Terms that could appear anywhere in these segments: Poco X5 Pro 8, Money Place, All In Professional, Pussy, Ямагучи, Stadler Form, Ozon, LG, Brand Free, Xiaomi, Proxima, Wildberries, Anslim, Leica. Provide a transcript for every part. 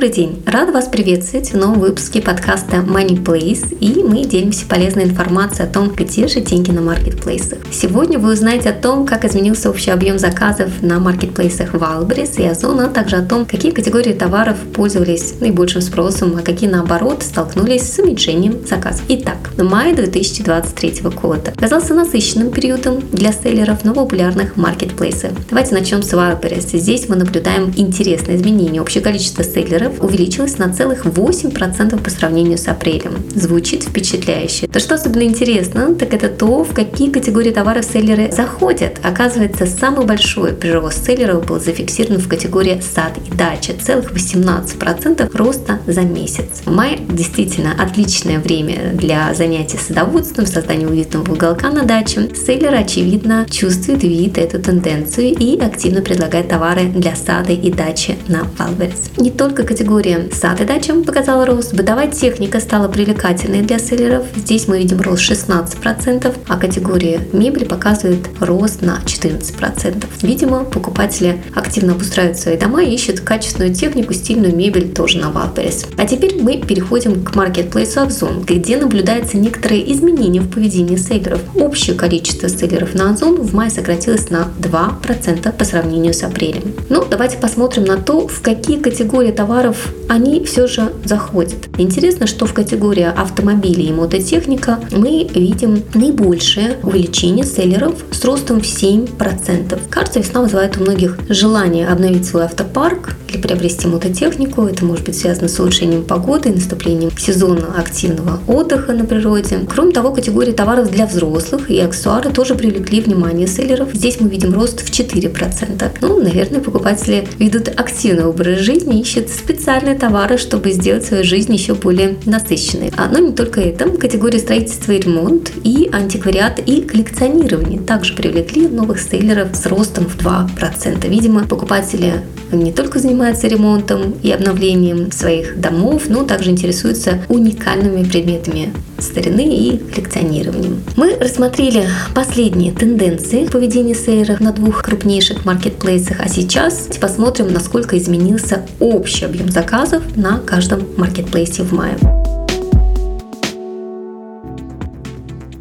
Добрый день! Рада вас приветствовать в новом выпуске подкаста Money Place, и мы делимся полезной информацией о том, где же деньги на маркетплейсах. Сегодня вы узнаете о том, как изменился общий объем заказов на маркетплейсах Wildberries и Ozon, а также о том, какие категории товаров пользовались наибольшим спросом, а какие, наоборот, столкнулись с уменьшением заказов. Итак, май 2023 года оказался насыщенным периодом для селлеров на популярных маркетплейсах. Давайте начнем с Wildberries. Здесь мы наблюдаем интересное изменение. Общее количество селлеров увеличилось на целых 8% по сравнению с апрелем. Звучит впечатляюще. То, что особенно интересно, так это то, в какие категории товаров селлеры заходят. Оказывается, самый большой прирост селлеров был зафиксирован в категории сад и дача. Целых 18% роста за месяц. Май действительно отличное время для занятий садоводством, создания уютного уголка на даче. Селлеры, очевидно, чувствуют эту тенденцию и активно предлагают товары для сада и дачи на Wildberries. Не только категория сад и дача показала рост, бытовая техника стала привлекательной для селлеров. Здесь мы видим рост 16%, а категория мебель показывает рост на 14%. Видимо, покупатели активно обустраивают свои дома и ищут качественную технику, стильную мебель тоже на Wildberries. А теперь мы переходим к маркетплейсу Ozon, где наблюдаются некоторые изменения в поведении селлеров. Общее количество селлеров на Ozon в мае сократилось на 2% по сравнению с апрелем. Ну, давайте посмотрим на то, в какие категории товаров они все же заходят. Интересно, что в категории автомобили и мототехника мы видим наибольшее увеличение селлеров с ростом в 7%. Кажется, весна вызывает у многих желание обновить свой автопарк или приобрести мототехнику. Это может быть связано с улучшением погоды и наступлением сезона активного отдыха на природе. Кроме того, категории товаров для взрослых и аксессуары тоже привлекли внимание селлеров. Здесь мы видим рост в 4%. Ну, наверное, покупатели ведут активный образ жизни, ищут специальные товары, чтобы сделать свою жизнь еще более насыщенной. Но не только это. Категории строительства и ремонт, и антиквариат, и коллекционирование также привлекли новых селлеров с ростом в 2%. Видимо, покупатели не только занимаются ремонтом и обновлением своих домов, но также интересуются уникальными предметами старины и коллекционированием. Мы рассмотрели последние тенденции поведения селлеров на двух крупнейших маркетплейсах, а сейчас посмотрим, насколько изменился общий объем заказов на каждом маркетплейсе в мае.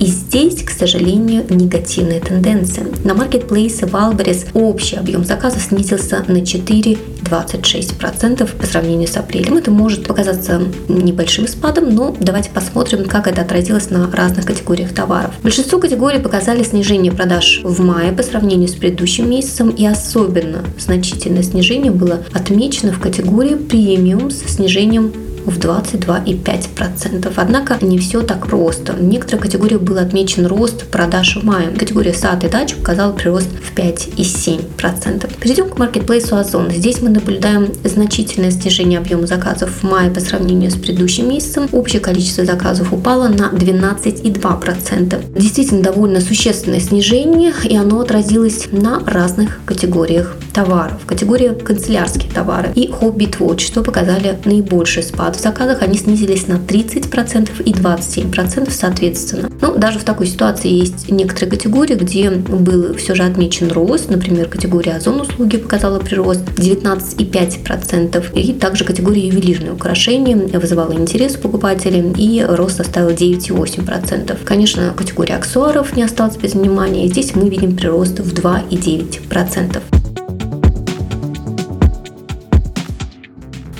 И здесь, к сожалению, негативная тенденция. На маркетплейсе Wildberries общий объем заказов снизился на 4,26% по сравнению с апрелем. Это может показаться небольшим спадом, но давайте посмотрим, как это отразилось на разных категориях товаров. Большинство категорий показали снижение продаж в мае по сравнению с предыдущим месяцем, и особенно значительное снижение было отмечено в категории премиум со снижением в 22,5%. Однако не все так просто. В некоторых категориях был отмечен рост продаж в мае. Категория сад и дача показала прирост в 5,7%. Перейдем к маркетплейсу Ozon. Здесь мы наблюдаем значительное снижение объема заказов в мае по сравнению с предыдущим месяцем. Общее количество заказов упало на 12,2%. Действительно довольно существенное снижение, и оно отразилось на разных категориях товаров. Категория канцелярские товары и хобби-творчество показали наибольший спад в заказах, они снизились на 30% и 27% соответственно. Но даже в такой ситуации есть некоторые категории, где был все же отмечен рост. Например, категория Ozon услуги показала прирост 19,5%. И также категория ювелирные украшения вызывала интерес у покупателей, и рост составил 9,8%. Конечно, категория аксессуаров не осталась без внимания. Здесь мы видим прирост в 2,9%.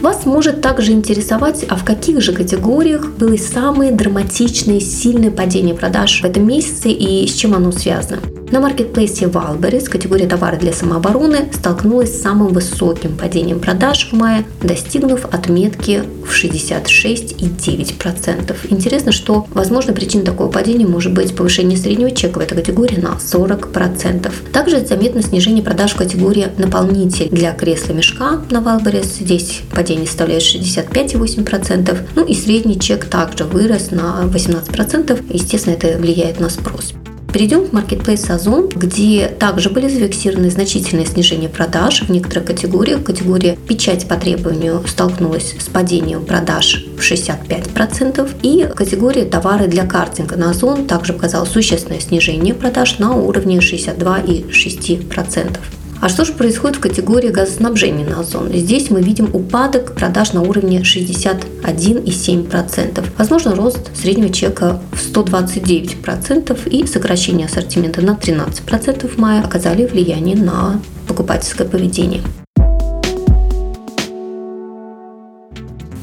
Вас может также интересовать, а в каких же категориях были самые драматичные, сильные падения продаж в этом месяце и с чем оно связано. На маркетплейсе Wildberries категория товары для самообороны столкнулась с самым высоким падением продаж в мае, достигнув отметки в 66,9%. Интересно, что, возможно, причиной такого падения может быть повышение среднего чека в этой категории на 40%. Также заметно снижение продаж в категории наполнитель для кресла-мешка на Wildberries. Здесь падение составляет 65,8%. Ну и средний чек также вырос на 18%. Естественно, это влияет на спрос. Перейдем к маркетплейсу Ozon, где также были зафиксированы значительные снижения продаж в некоторых категориях. Категория печать по требованию столкнулась с падением продаж в 65%. И категория товары для картинга на Ozon также показала существенное снижение продаж на уровне 62,6%. А что же происходит в категории газоснабжения на Озон? Здесь мы видим упадок продаж на уровне 61,7%. Возможно, рост среднего чека в 129% и сокращение ассортимента на 13% в мае оказали влияние на покупательское поведение.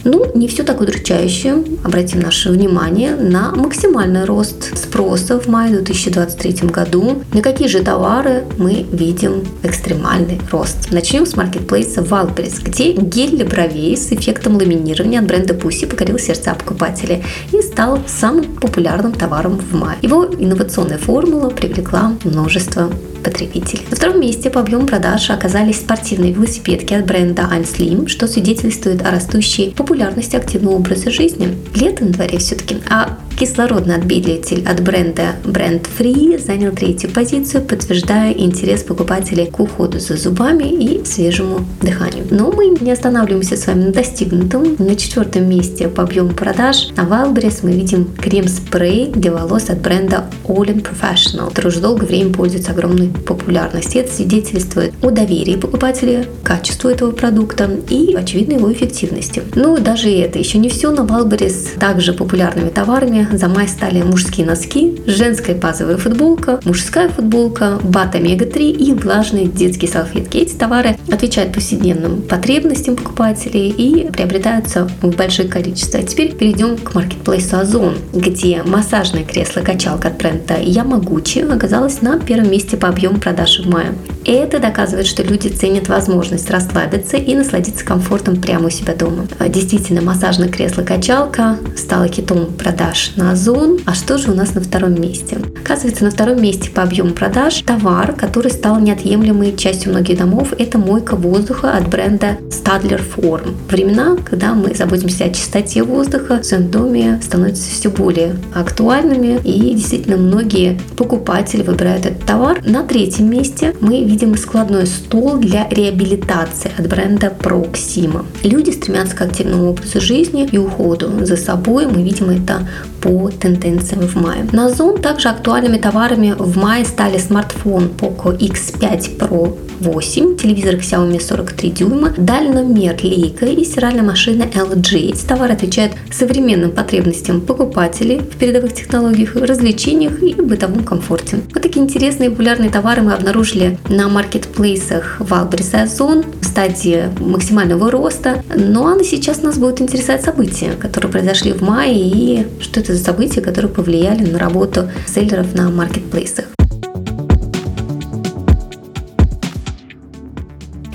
Ну, не все так удручающе. Обратим наше внимание на максимальный рост спроса в мае 2023 году. На какие же товары мы видим экстремальный рост? Начнем с маркетплейса Wildberries, где гель для бровей с эффектом ламинирования от бренда Pussy покорил сердца покупателей и стал самым популярным товаром в мае. Его инновационная формула привлекла множество потребителей. На втором месте по объему продаж оказались спортивные велосипедки от бренда Anslim, что свидетельствует о растущей популярности активного образа жизни. Лето на дворе все-таки. А кислородный отбейлитель от бренда Brand Free занял третью позицию, подтверждая интерес покупателей к уходу за зубами и свежему дыханию. Но мы не останавливаемся с вами на достигнутом. На четвертом месте по объему продаж на Wildberries мы видим крем-спрей для волос от бренда All In Professional, который уже долгое время пользуется огромной популярностью. Это свидетельствует о доверии покупателей к качеству этого продукта и, очевидно, его эффективности. Но даже это еще не все. На Wildberries также популярными товарами за май стали мужские носки, женская базовая футболка, мужская футболка, бат омега-3 и влажные детские салфетки. Эти товары отвечают повседневным потребностям покупателей и приобретаются в большое количество. А теперь перейдем к маркетплейсу Ozon, где массажное кресло-качалка от бренда Ямагучи оказалось на первом месте по объему продаж в мае. Это доказывает, что люди ценят возможность расслабиться и насладиться комфортом прямо у себя дома. Действительно, массажное кресло-качалка стало китом продаж на Озон. А что же у нас на втором месте? Оказывается, на втором месте по объему продаж товар, который стал неотъемлемой частью многих домов, это мойка воздуха от бренда Stadler Form. Времена, когда мы заботимся о чистоте воздуха, в своем доме становятся все более актуальными, и действительно многие покупатели выбирают этот товар. На третьем месте мы видим складной стол для реабилитации от бренда Proxima. Люди стремятся к активному образу жизни и уходу за собой. Мы видим это по тенденциям в мае. На Озон также актуальными товарами в мае стали смартфон Poco X5 Pro 8, телевизор Xiaomi 43 дюйма, дальномер Leica и стиральная машина LG. Эти товары отвечают современным потребностям покупателей в передовых технологиях, развлечениях и бытовом комфорте. Вот такие интересные и популярные товары мы обнаружили на маркетплейсах Wildberries и Ozon в стадии максимального роста. Ну а на сейчас нас будут интересовать события, которые произошли в мае, и что это за события, которые повлияли на работу селлеров на маркетплейсах.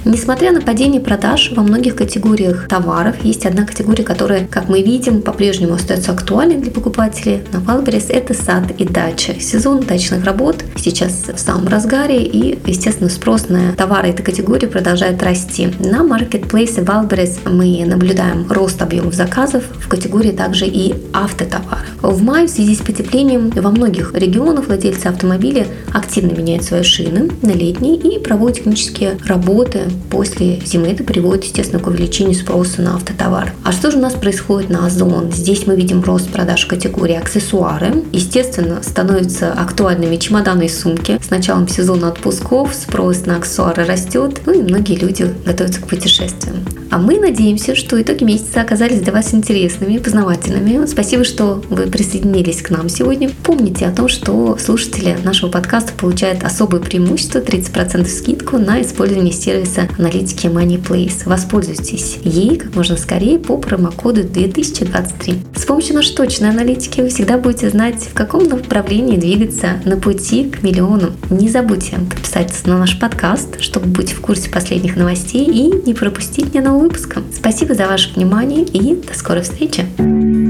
Несмотря на падение продаж во многих категориях товаров, есть одна категория, которая, как мы видим, по-прежнему остается актуальной для покупателей на Wildberries – это сад и дача. Сезон дачных работ сейчас в самом разгаре, и, естественно, спрос на товары этой категории продолжает расти. На маркетплейсе Wildberries мы наблюдаем рост объемов заказов в категории также и автотовары. В мае в связи с потеплением во многих регионах владельцы автомобиля активно меняют свои шины на летние и проводят технические работы после зимы. Это приводит, естественно, к увеличению спроса на автотовар. А что же у нас происходит на Озон? Здесь мы видим рост продаж в категории аксессуары. Естественно, становятся актуальными чемоданы и сумки. С началом сезона отпусков спрос на аксессуары растет, ну и многие люди готовятся к путешествиям. А мы надеемся, что итоги месяца оказались для вас интересными, познавательными. Спасибо, что вы присоединились к нам сегодня. Помните о том, что слушатели нашего подкаста получают особое преимущество, 30% скидку на использование сервиса аналитики Money Place. Воспользуйтесь ей как можно скорее по промокоду 2023. С помощью нашей точной аналитики вы всегда будете знать, в каком направлении двигаться на пути к миллиону. Не забудьте подписаться на наш подкаст, чтобы быть в курсе последних новостей и не пропустить ни одного выпуска. Спасибо за ваше внимание и до скорой встречи!